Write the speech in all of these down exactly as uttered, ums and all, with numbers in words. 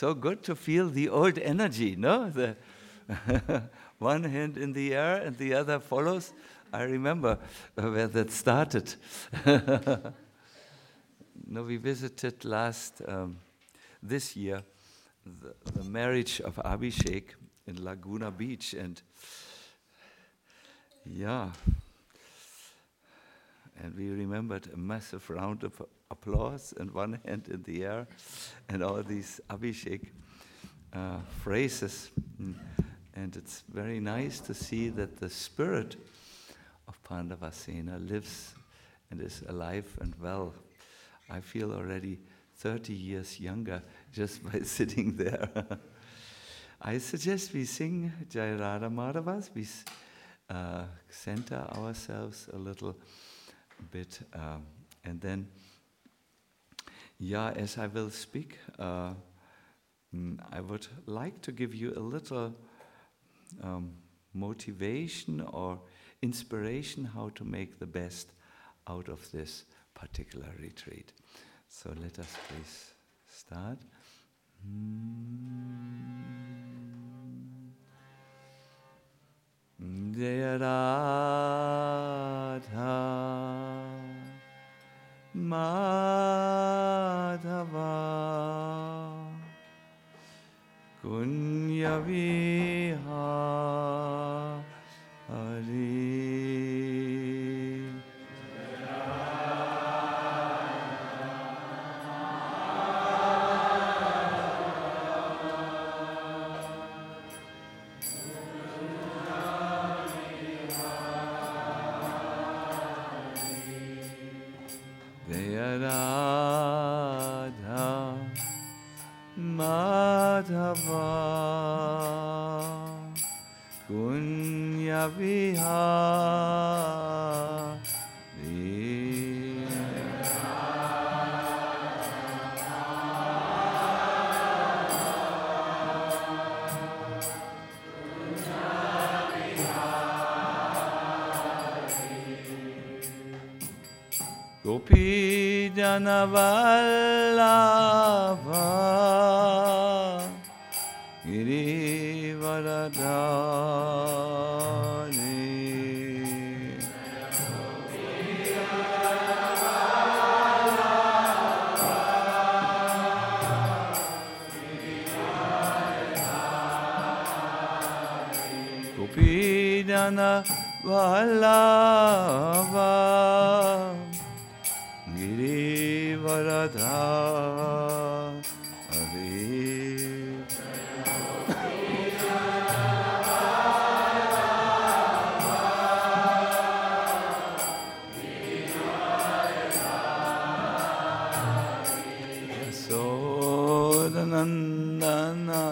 so good to feel the old energy, no? The one hand in the air and the other follows. I remember where that started. No, we visited last, um, this year, the, the marriage of Abhishek in Laguna Beach, and yeah, and we remembered a massive round of applause and one hand in the air and all these Abhishek uh, phrases. And it's very nice to see that the spirit of Pandavasena lives and is alive and well. I feel already thirty years younger just by sitting there. I suggest we sing Jai Radha Madhavas. We uh, center ourselves a little bit. Um, and then, yeah, as I will speak, uh, I would like to give you a little um, motivation or inspiration how to make the best out of this particular retreat. So let us please start. Jai Radha Madhava Kunya Vihara Gopi Jana Vallabha Giri Varadhani. Gopi Jana Vallabha Giri Varadhani. Gopi Jana Vallabha Giri Varadha Hari. Sodanandana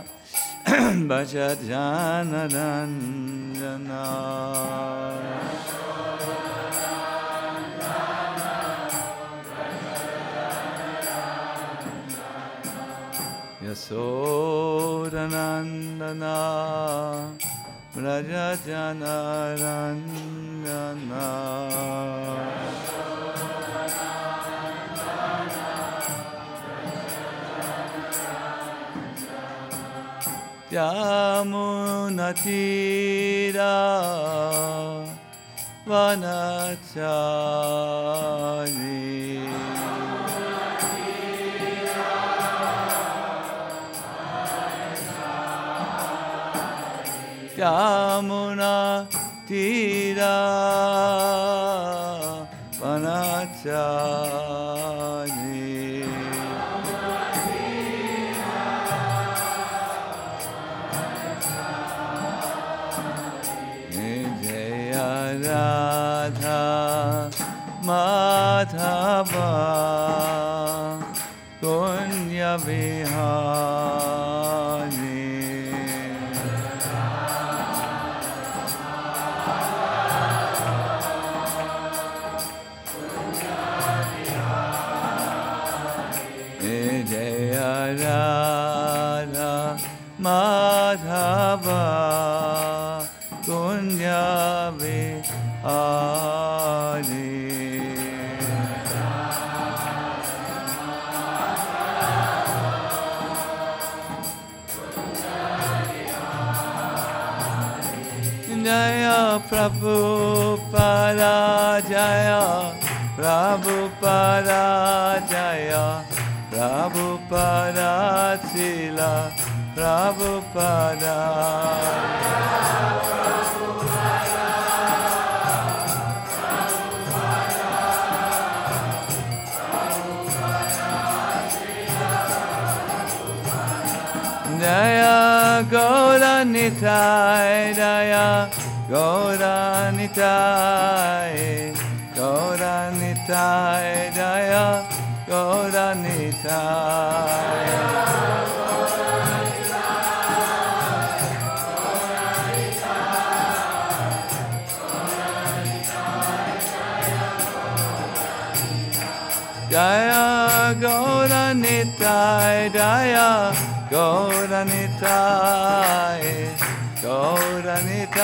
Bhajajana Ranjana. Sodanandana Brajajana Ranjana. Yamunatira Vanachari. Yamuna Tira Vanachani. Jaya Radha Madhava Kunya Vihari. Radha Madhava Kunya Vihari. Jaya Prabhupada Jaya Prabhupada Jaya Prabhupada Sila Prabhupada Jaya Gaura Nithai, Jaya Gaura Nithai, Gaura Nithai, Jaya Gaura Nithai. Jaya Gaura Nithai, Jaya Gaura Nithai, Gaura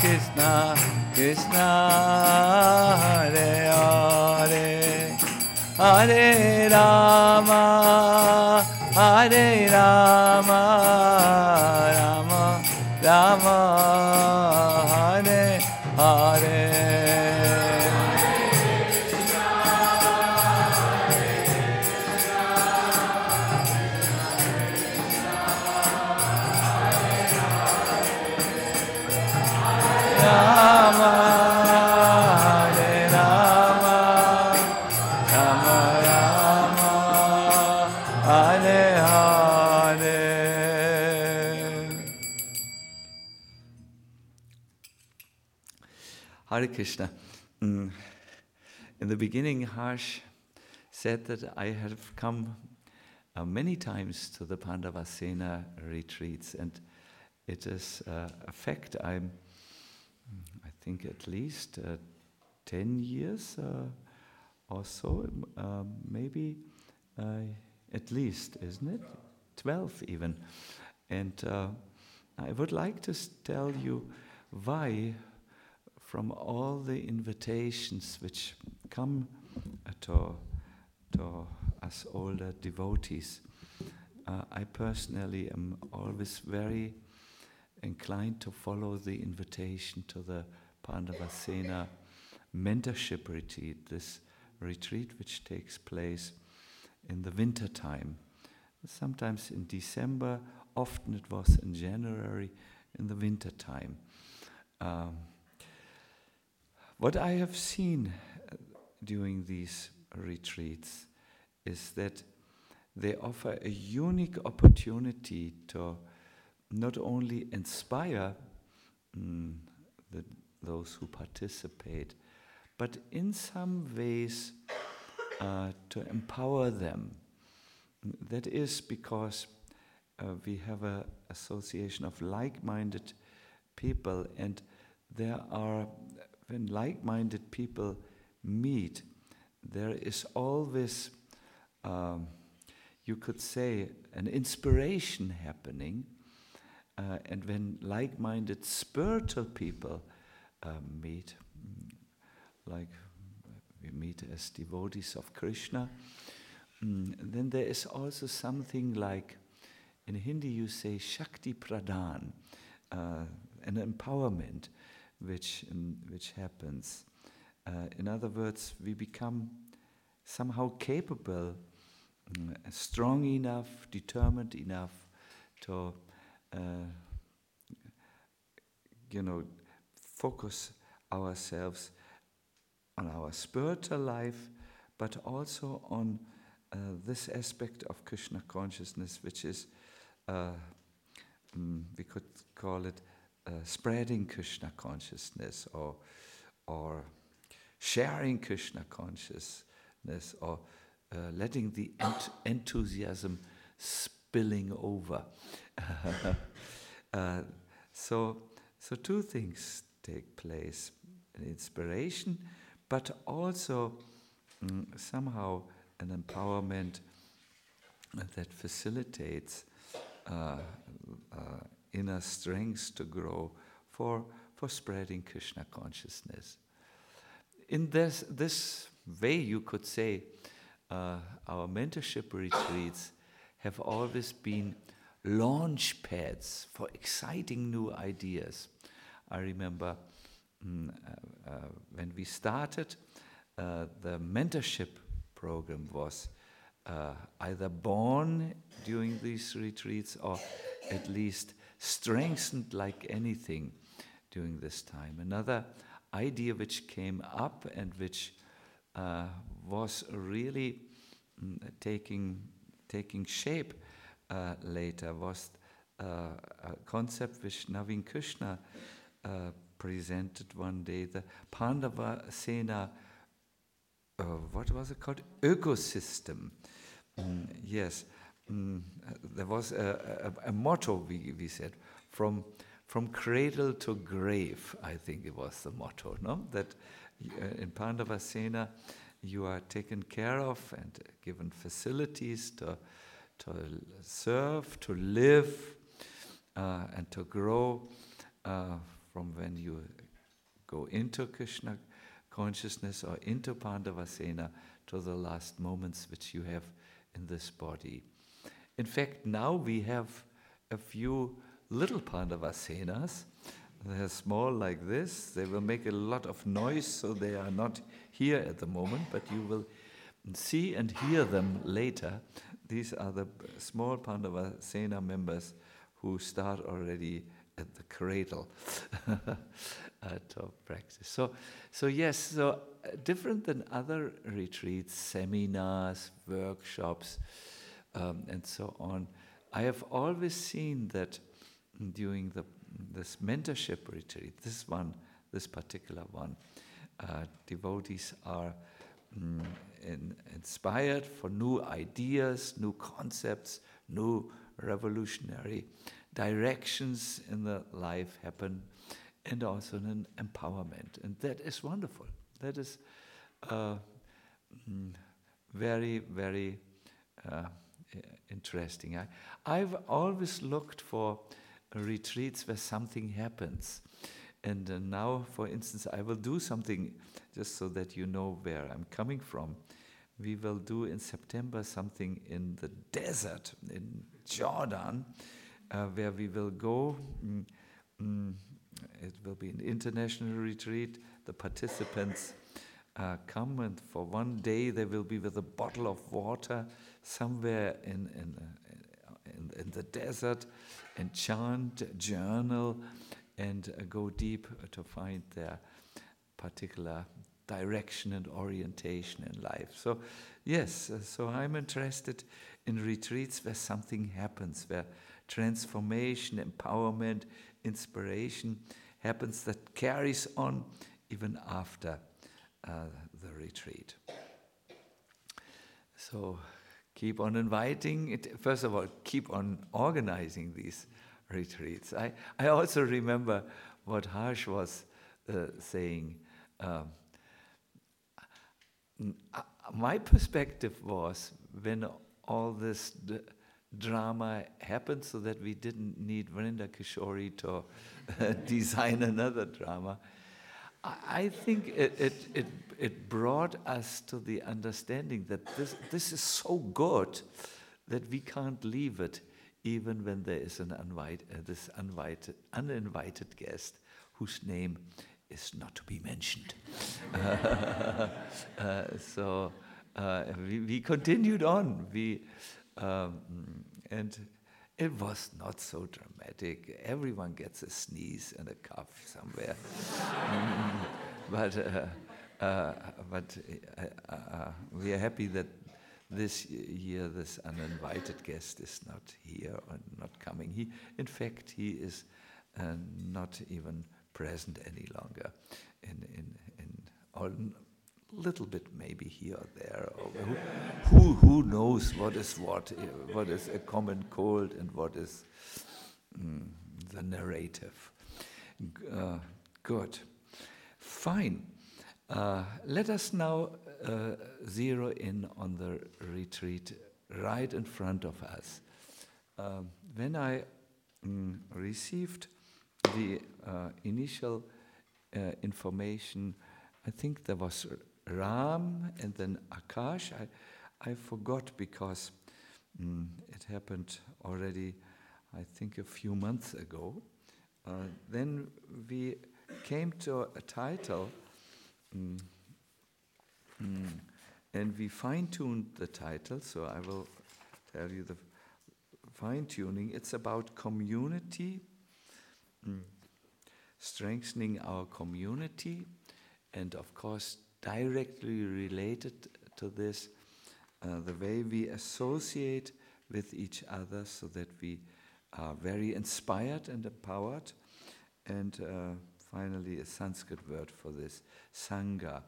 Krishna, Krishna, Hare Hare, Hare Rama, Hare Rama, Rama, Rama, Hare Hare. Hare Krishna. In the beginning, Harsh said that I have come uh, many times to the Pandava Sena retreats, and it is uh, a fact. I'm, I think, at least uh, ten years uh, or so, uh, maybe uh, at least, isn't it? Twelve even. And uh, I would like to tell you why. From all the invitations which come to, to us older devotees, uh, I personally am always very inclined to follow the invitation to the Pandavasena mentorship retreat, this retreat which takes place in the winter time, sometimes in December, often it was in January, in the winter time. Um, What I have seen during these retreats is that they offer a unique opportunity to not only inspire mm, the, those who participate, but in some ways uh, to empower them. That is because uh, we have an association of like-minded people, and there are when like-minded people meet, there is always, um, you could say, an inspiration happening. Uh, and when like-minded spiritual people uh, meet, like we meet as devotees of Krishna, um, then there is also something like, in Hindi you say Shakti Pradhan, uh, an empowerment. Which um, which happens. Uh, in other words, we become somehow capable, mm, strong enough, determined enough to, uh, you know, focus ourselves on our spiritual life, but also on uh, this aspect of Krishna consciousness, which is, uh, mm, we could call it, Uh, spreading Krishna consciousness, or or sharing Krishna consciousness, or uh, letting the ent- enthusiasm spilling over. uh, so so two things take place: an inspiration, but also mm, somehow an empowerment that facilitates uh, uh, inner strengths to grow for for spreading Krishna consciousness. In this this way, you could say uh, our mentorship retreats have always been launch pads for exciting new ideas. I remember mm, uh, uh, when we started, uh, the mentorship program was uh, either born during these retreats or at least strengthened like anything during this time. Another idea which came up and which uh, was really mm, taking taking shape uh, later was uh, a concept which Naveen Krishna uh, presented one day, the Pandava Sena, uh, what was it called? Ecosystem. Mm, yes, mm, there was a, a, a motto we, we said, from from cradle to grave, I think it was the motto, no? That uh, in Pandava Sena, you are taken care of and given facilities to to serve, to live, uh, and to grow uh, from when you go into Krishna consciousness or into Pandava Sena to the last moments which you have in this body. In fact, now we have a few little Pandava Senas. They're small like this. They will make a lot of noise, so they are not here at the moment, but you will see and hear them later. These are the small Pandava Sena members who start already at the cradle uh, to practice. So, so yes, so different than other retreats, seminars, workshops, um, and so on, I have always seen that during the this mentorship retreat, this one, this particular one, uh, devotees are mm, in, inspired for new ideas, new concepts, new revolutionary directions in the life happen, and also an empowerment. And that is wonderful. That is uh, mm, very, very uh, interesting. I, I've always looked for retreats where something happens, and uh, now, for instance, I will do something just so that you know where I'm coming from. We will do in September something in the desert in Jordan, uh, where we will go. Mm, mm, it will be an international retreat. The participants uh, come, and for one day they will be with a bottle of water somewhere in in. Uh, In, in the desert, and chant, journal, and uh, go deep to find their particular direction and orientation in life. So, yes, so I'm interested in retreats where something happens, where transformation, empowerment, inspiration happens that carries on even after uh, the retreat. So, keep on inviting it. First of all, keep on organizing these retreats. I, I also remember what Harsh was uh, saying. Um, my perspective was, when all this d- drama happened, so that we didn't need Vrinda Kishori to uh, design another drama, I think it, it it it brought us to the understanding that this this is so good that we can't leave it, even when there is an invite, uh, this uninvited uninvited guest whose name is not to be mentioned. uh, so uh, we, we continued on. We um, and. It was not so dramatic. Everyone gets a sneeze and a cough somewhere. mm, but uh, uh, but uh, uh, we are happy that this year this uninvited guest is not here or not coming. He, in fact, he is uh, not even present any longer. In in in all. Little bit maybe here or there. Or who, who who knows what is what? What is a common cold and what is mm, the narrative? Uh, good, fine. Uh, let us now uh, zero in on the retreat right in front of us. Uh, when I mm, received the uh, initial uh, information, I think there was Ram and then Akash. I, I forgot because mm, it happened already, I think, a few months ago. Uh, then we came to a title, mm, mm, and we fine-tuned the title, so I will tell you the fine-tuning. It's about community, mm, strengthening our community, and of course directly related to this, uh, the way we associate with each other so that we are very inspired and empowered. And uh, finally, a Sanskrit word for this, Sangha.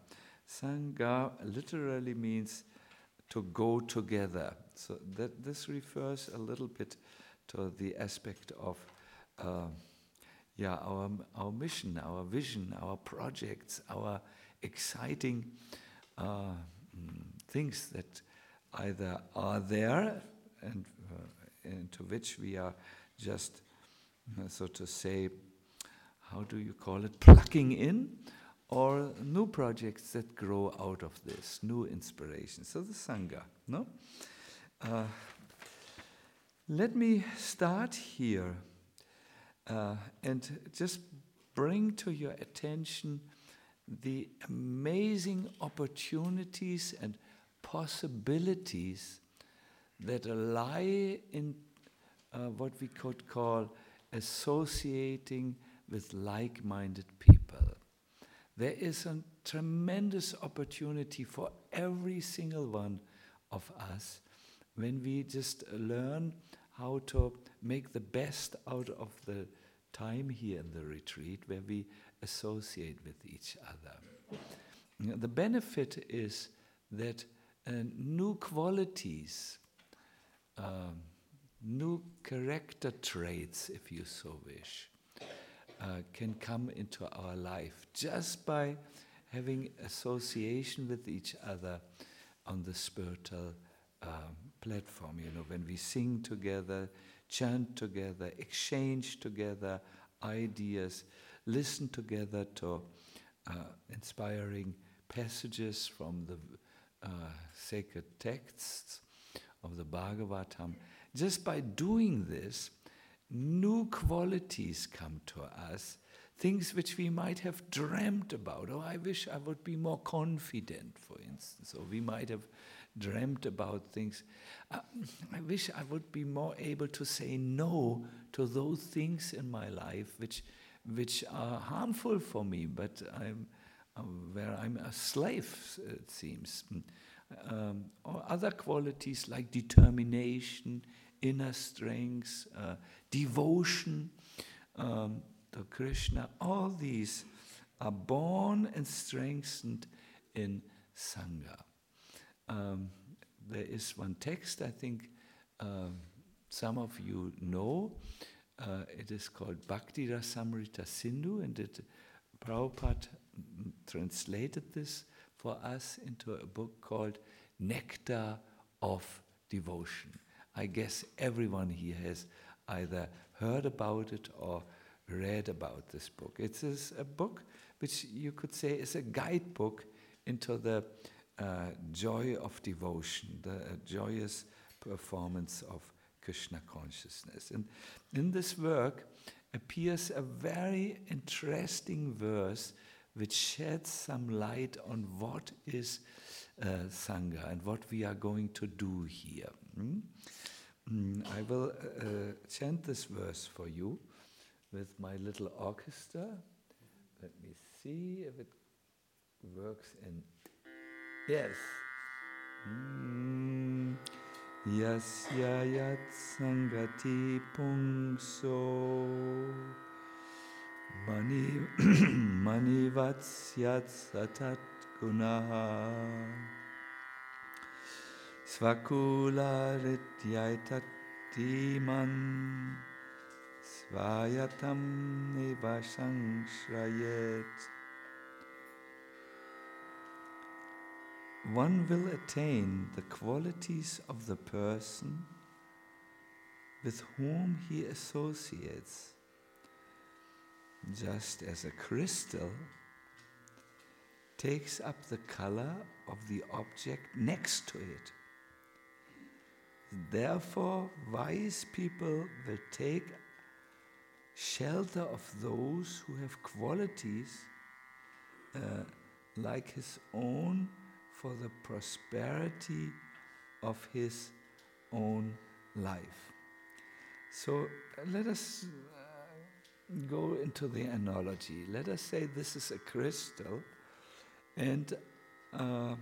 Sangha literally means to go together. So that this refers a little bit to the aspect of uh, yeah, our, our mission, our vision, our projects, our exciting uh, things that either are there and uh, into which we are just, uh, so to say, how do you call it, plugging in, or new projects that grow out of this, new inspiration. So the Sangha, no? Uh, let me start here uh, and just bring to your attention the amazing opportunities and possibilities that lie in uh, what we could call associating with like-minded people. There is a tremendous opportunity for every single one of us when we just learn how to make the best out of the time here in the retreat where we associate with each other. You know, the benefit is that uh, new qualities, Uh, new character traits, if you so wish, uh, can come into our life just by having association with each other on the spiritual uh, platform. You know, when we sing together, chant together, exchange together ideas, listen together to uh, inspiring passages from the uh, sacred texts of the Bhagavatam. Just by doing this, new qualities come to us, things which we might have dreamt about. Oh, I wish I would be more confident, for instance. Or we might have dreamt about things. Uh, I wish I would be more able to say no to those things in my life which which are harmful for me, but I'm, I'm where I'm a slave, it seems. Um, or other qualities like determination, inner strength, uh, devotion um, to Krishna. All these are born and strengthened in Sangha. Um, there is one text I think uh, some of you know. Uh, it is called Bhakti Rasamrita Sindhu, and it, Prabhupada translated this for us into a book called Nectar of Devotion. I guess everyone here has either heard about it or read about this book. It is a book which you could say is a guidebook into the uh, joy of devotion, the uh, joyous performance of Krishna consciousness. And in this work appears a very interesting verse which sheds some light on what is uh, Sangha and what we are going to do here. Hmm? Mm, I will uh, chant this verse for you with my little orchestra. Let me see if it works in... Yes. Mm. Yasya yat sangati pungso Mani Mani Vatsyat Satat Gunaha Svakula Rityaita Timan Svayatam Nivasang Shrayet one will attain the qualities of the person with whom he associates, just as a crystal takes up the color of the object next to it. Therefore, wise people will take shelter of those who have qualities uh, like his own for the prosperity of his own life. So let us uh, go into the analogy. Let us say this is a crystal, and uh,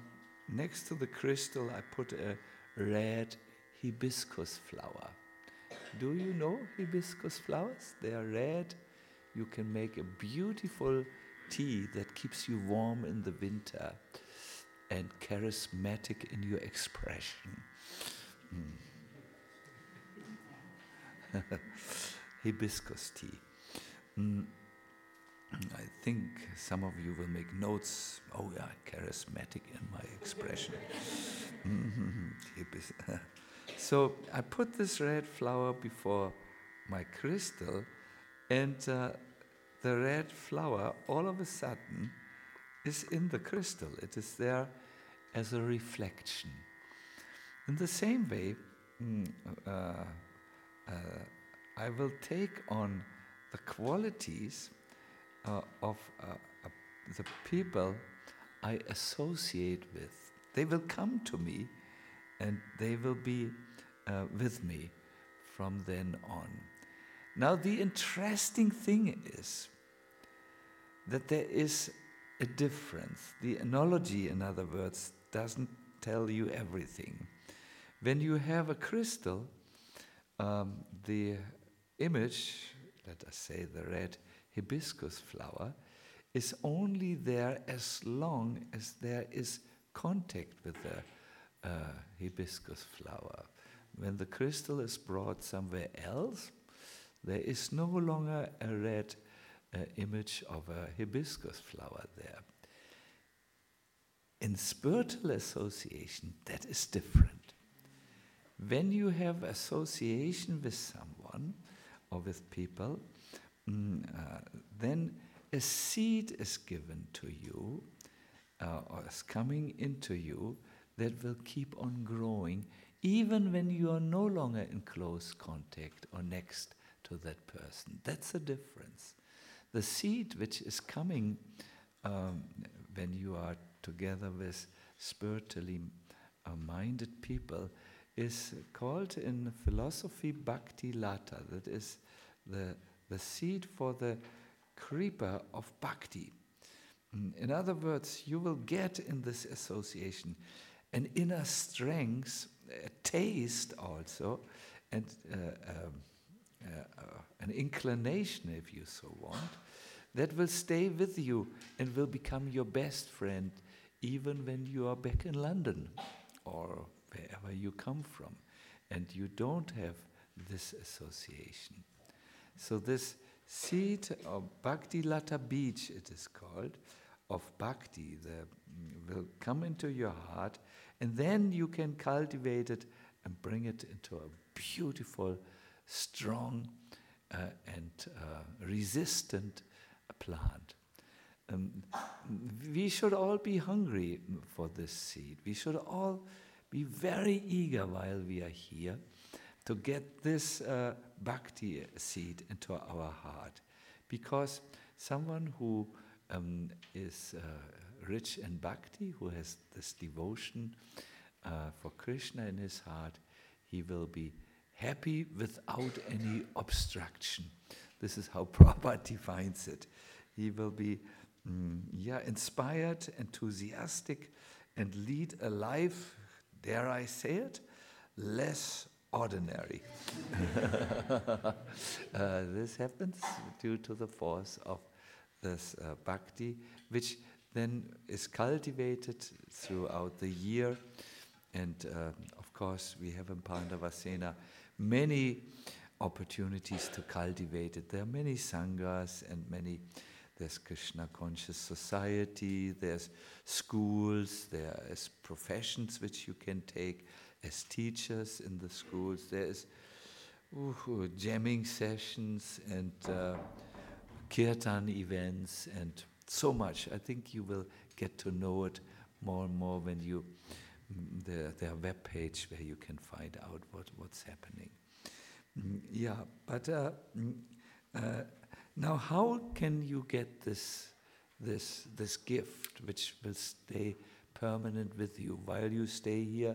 next to the crystal I put a red hibiscus flower. Do you know hibiscus flowers? They are red. You can make a beautiful tea that keeps you warm in the winter and charismatic in your expression. Mm. Hibiscus tea. Mm. I think some of you will make notes. Oh yeah, charismatic in my expression. Mm-hmm. Hibiscus. So I put this red flower before my crystal, and uh, the red flower all of a sudden is in the crystal. It is there as a reflection. In the same way, mm, uh, uh, I will take on the qualities uh, of uh, uh, the people I associate with. They will come to me, and they will be uh, with me from then on. Now, the interesting thing is that there is a difference. The analogy, in other words, doesn't tell you everything. When you have a crystal, um, the image, let us say the red hibiscus flower, is only there as long as there is contact with the Uh, hibiscus flower. When the crystal is brought somewhere else, there is no longer a red uh, image of a hibiscus flower there. In spiritual association, that is different. When you have association with someone or with people, mm, uh, then a seed is given to you uh, or is coming into you that will keep on growing, even when you are no longer in close contact or next to that person. That's the difference. The seed which is coming um, when you are together with spiritually minded people is called in philosophy bhakti lata. That is the, the seed for the creeper of bhakti. In other words, you will get in this association an inner strength, a taste also, and uh, um, uh, uh, an inclination, if you so want, that will stay with you and will become your best friend even when you are back in London or wherever you come from, and you don't have this association. So this seed of Bhakti Lata Beach, it is called, of bhakti, the will come into your heart, and then you can cultivate it and bring it into a beautiful, strong, uh, and uh, resistant plant. Um, we should all be hungry for this seed. We should all be very eager while we are here to get this uh, bhakti seed into our heart, because someone who um, is uh, rich in bhakti, who has this devotion uh, for Krishna in his heart, he will be happy without any obstruction. This is how Prabhupada defines it. He will be mm, yeah, inspired, enthusiastic, and lead a life, dare I say it, less ordinary. uh, this happens due to the force of this uh, bhakti, which then is cultivated throughout the year. And uh, of course, we have in Pandavasena many opportunities to cultivate it. There are many sanghas and many There's Krishna Conscious Society, there's schools, there's professions which you can take as teachers in the schools, there's ooh, jamming sessions and uh, kirtan events and so much. I think you will get to know it more and more when you, the, their web page where you can find out what, what's happening. Yeah, but uh, uh, now how can you get this this this gift which will stay permanent with you while you stay here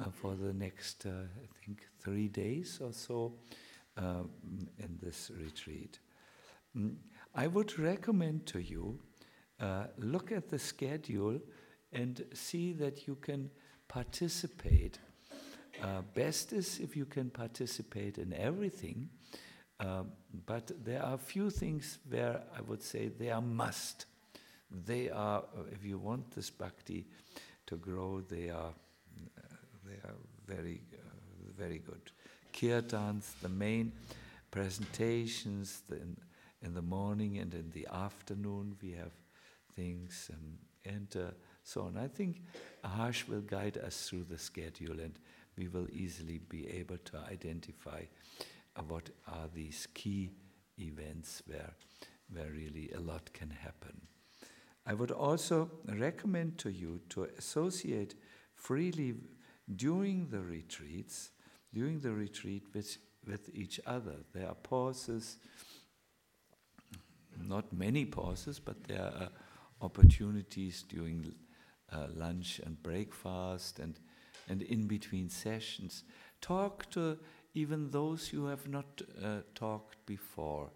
uh, for the next uh, I think three days or so uh, in this retreat? I would recommend to you uh, look at the schedule and see that you can participate. Uh, best is if you can participate in everything, uh, but there are a few things where I would say they are must. They are, if you want this bhakti to grow, they are uh, they are very uh, very good. Kirtans, the main presentations the, in, in the morning and in the afternoon we have things um, and uh, so on. I think Harsh will guide us through the schedule and we will easily be able to identify uh, what are these key events where, where really a lot can happen. I would also recommend to you to associate freely during the retreats, during the retreat with, with each other. There are pauses, not many pauses, but there are opportunities during uh, lunch and breakfast and and in between sessions. Talk to even those you have not uh, talked before.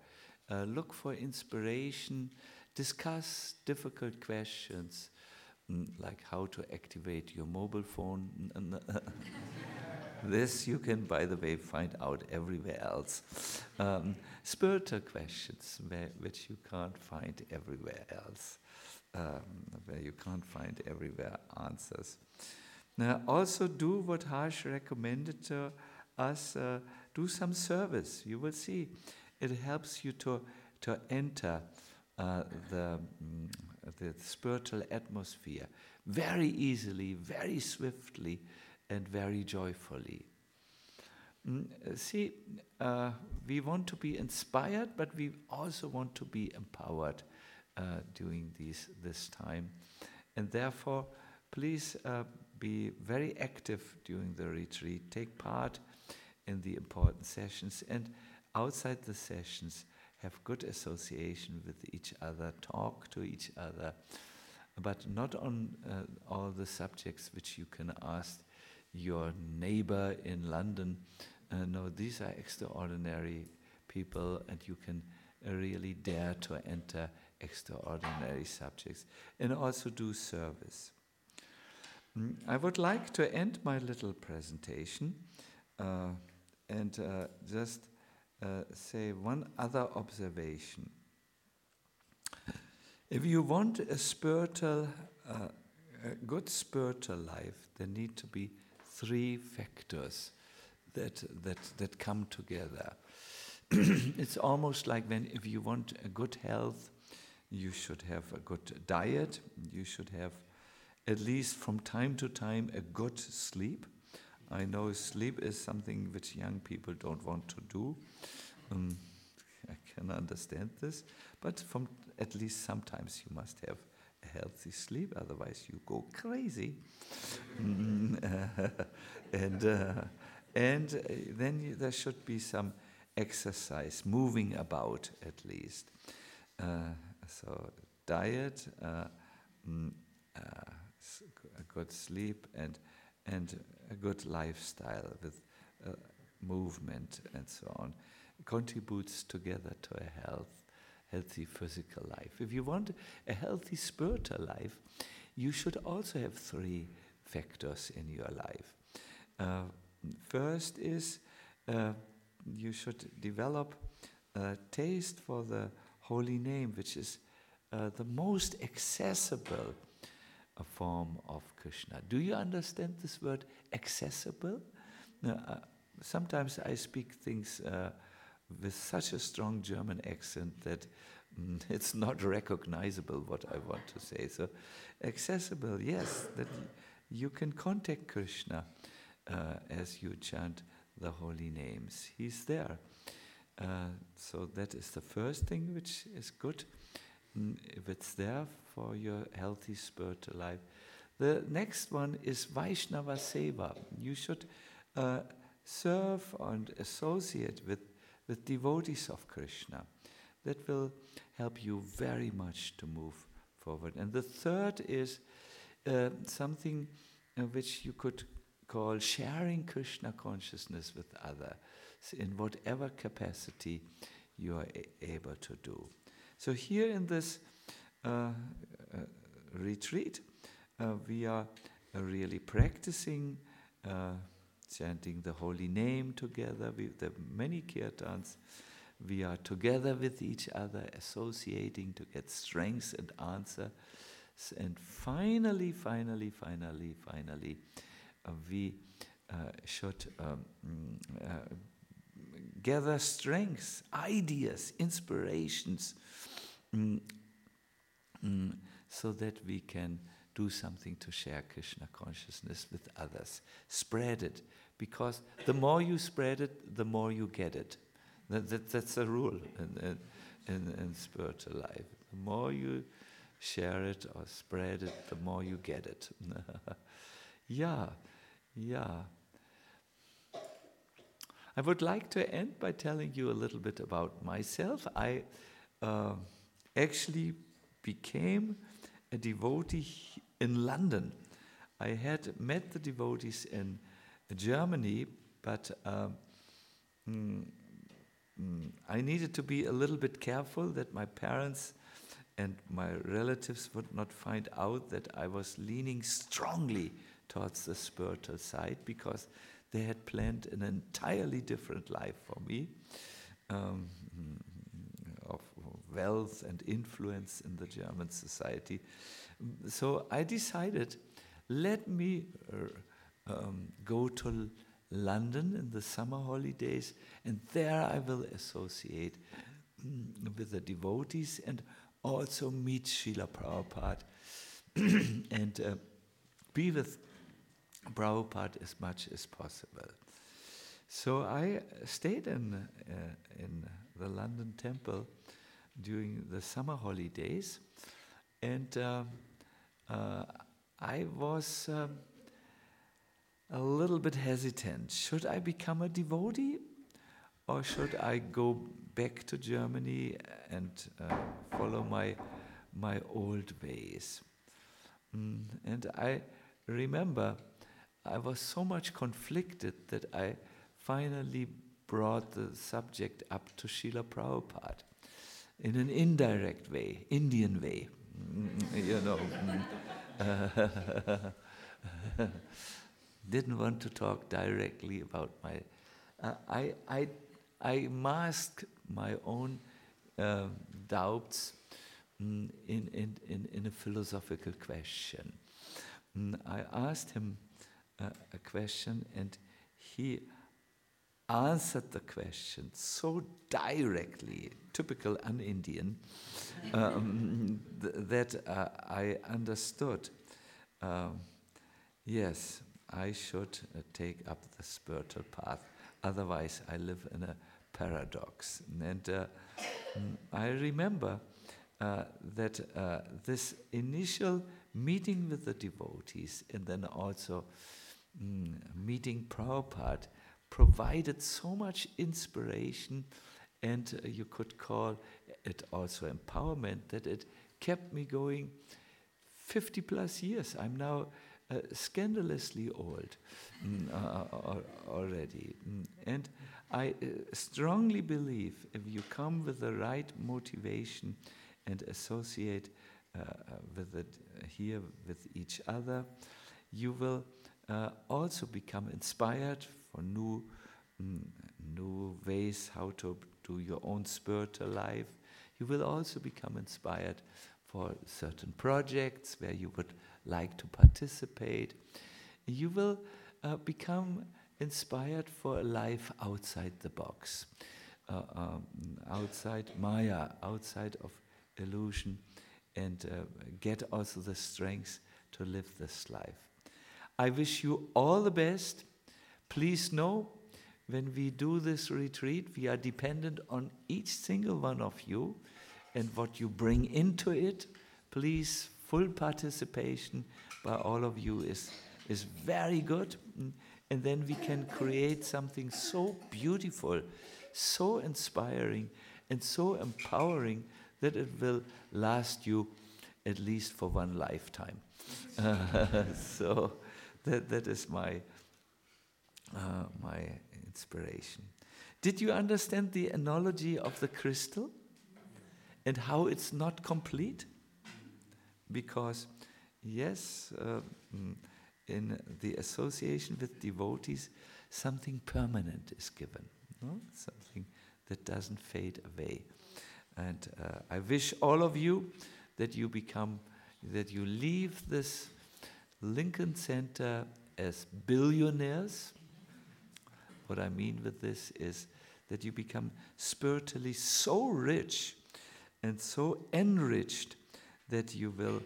Uh, look for inspiration, discuss difficult questions, like how to activate your mobile phone. This you can, by the way, find out everywhere else. Um, spiritual questions, where, which you can't find everywhere else, um, where you can't find everywhere answers. Now, also do what Harsh recommended to us, uh, do some service. You will see it helps you to, to enter uh, the, mm, the spiritual atmosphere very easily, very swiftly, and very joyfully. Mm, see, uh, we want to be inspired, but we also want to be empowered uh, during these, this time. And therefore, please uh, be very active during the retreat, take part in the important sessions, and outside the sessions have good association with each other, talk to each other, but not on uh, all the subjects which you can ask your neighbor in London. Uh, no, these are extraordinary people and you can really dare to enter extraordinary subjects and also do service. I would like to end my little presentation uh, and uh, just uh, say one other observation. If you want a spiritual, uh, a good spiritual life, there need to be three factors that that that come together. It's almost like when if you want a good health, you should have a good diet. You should have at least from time to time, a good sleep. I know sleep is something which young people don't want to do. Um, I can understand this, but from at least sometimes you must have a healthy sleep, otherwise you go crazy. Mm, uh, and uh, and then there should be some exercise, moving about at least. Uh, so diet, uh, mm, uh, a good sleep and and a good lifestyle with uh, movement and so on contributes together to a health, healthy physical life. If you want a healthy spiritual life, you should also have three factors in your life. Uh, first is uh, you should develop a taste for the holy name, which is uh, the most accessible a form of Krishna. Do you understand this word accessible? Uh, sometimes I speak things uh, with such a strong German accent that it's not recognizable what I want to say. So accessible, yes, that you can contact Krishna uh, as you chant the holy names. He's there. Uh, so that is the first thing which is good. If it's there for your healthy spiritual life. The next one is Vaishnava Seva. You should uh, serve and associate with, with devotees of Krishna. That will help you very much to move forward. And the third is uh, something uh, which you could call sharing Krishna consciousness with others in whatever capacity you are a- able to do. So here in this uh, uh, retreat, uh, we are uh, really practicing, uh, chanting the holy name together. We, there are many kirtans. We are together with each other, associating to get strengths and answers. And finally, finally, finally, finally, uh, we uh, should um, uh, gather strengths, ideas, inspirations, Mm, mm, so that we can do something to share Krishna consciousness with others. Spread it, because the more you spread it, the more you get it. That, that, that's a rule in, in, in spiritual life. The more you share it or spread it, the more you get it. yeah, yeah. I would like to end by telling you a little bit about myself. I uh, actually became a devotee in London. I had met the devotees in Germany, but um, mm, mm, I needed to be a little bit careful that my parents and my relatives would not find out that I was leaning strongly towards the spiritual side, because they had planned an entirely different life for me. Um, of wealth and influence in the German society. So I decided, let me uh, um, go to London in the summer holidays, and there I will associate with the devotees and also meet Srila Prabhupada and uh, be with Prabhupada as much as possible. So I stayed in uh, in the London temple during the summer holidays, and uh, uh, I was um, a little bit hesitant. Should I become a devotee, or should I go back to Germany and uh, follow my my old ways? Mm, and I remember I was so much conflicted that I finally brought the subject up to Srila Prabhupada in an indirect way, Indian way, you know. Didn't want to talk directly about my... Uh, I, I, I masked my own uh, doubts mm, in, in, in, in a philosophical question. Mm, I asked him uh, a question, and he answered the question so directly, typical un-Indian, um, th- that uh, I understood, um, yes, I should uh, take up the spiritual path, otherwise I live in a paradox. And uh, I remember uh, that uh, this initial meeting with the devotees and then also mm, meeting Prabhupada provided so much inspiration, and uh, you could call it also empowerment, that it kept me going fifty plus years. I'm now uh, scandalously old mm, uh, already. And I uh, strongly believe if you come with the right motivation and associate uh, with it here with each other, you will uh, also become inspired for new mm, new ways how to do your own spiritual life. You will also become inspired for certain projects where you would like to participate. You will uh, become inspired for a life outside the box, uh, um, outside Maya, outside of illusion, and uh, get also the strength to live this life. I wish you all the best. Please know, when we do this retreat, we are dependent on each single one of you and what you bring into it. Please, full participation by all of you is, is very good. And then we can create something so beautiful, so inspiring, and so empowering that it will last you at least for one lifetime. Uh, so that that is my uh, my inspiration. Did you understand the analogy of the crystal and how it's not complete? Because yes, uh, in the association with devotees, something permanent is given, no? Something that doesn't fade away. And uh, I wish all of you that you become, that you leave this Lincoln Center as billionaires. What I mean with this is that you become spiritually so rich and so enriched that you will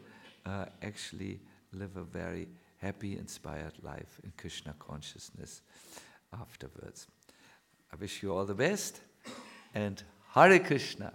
uh, actually live a very happy, inspired life in Krishna consciousness afterwards. I wish you all the best, and Hare Krishna.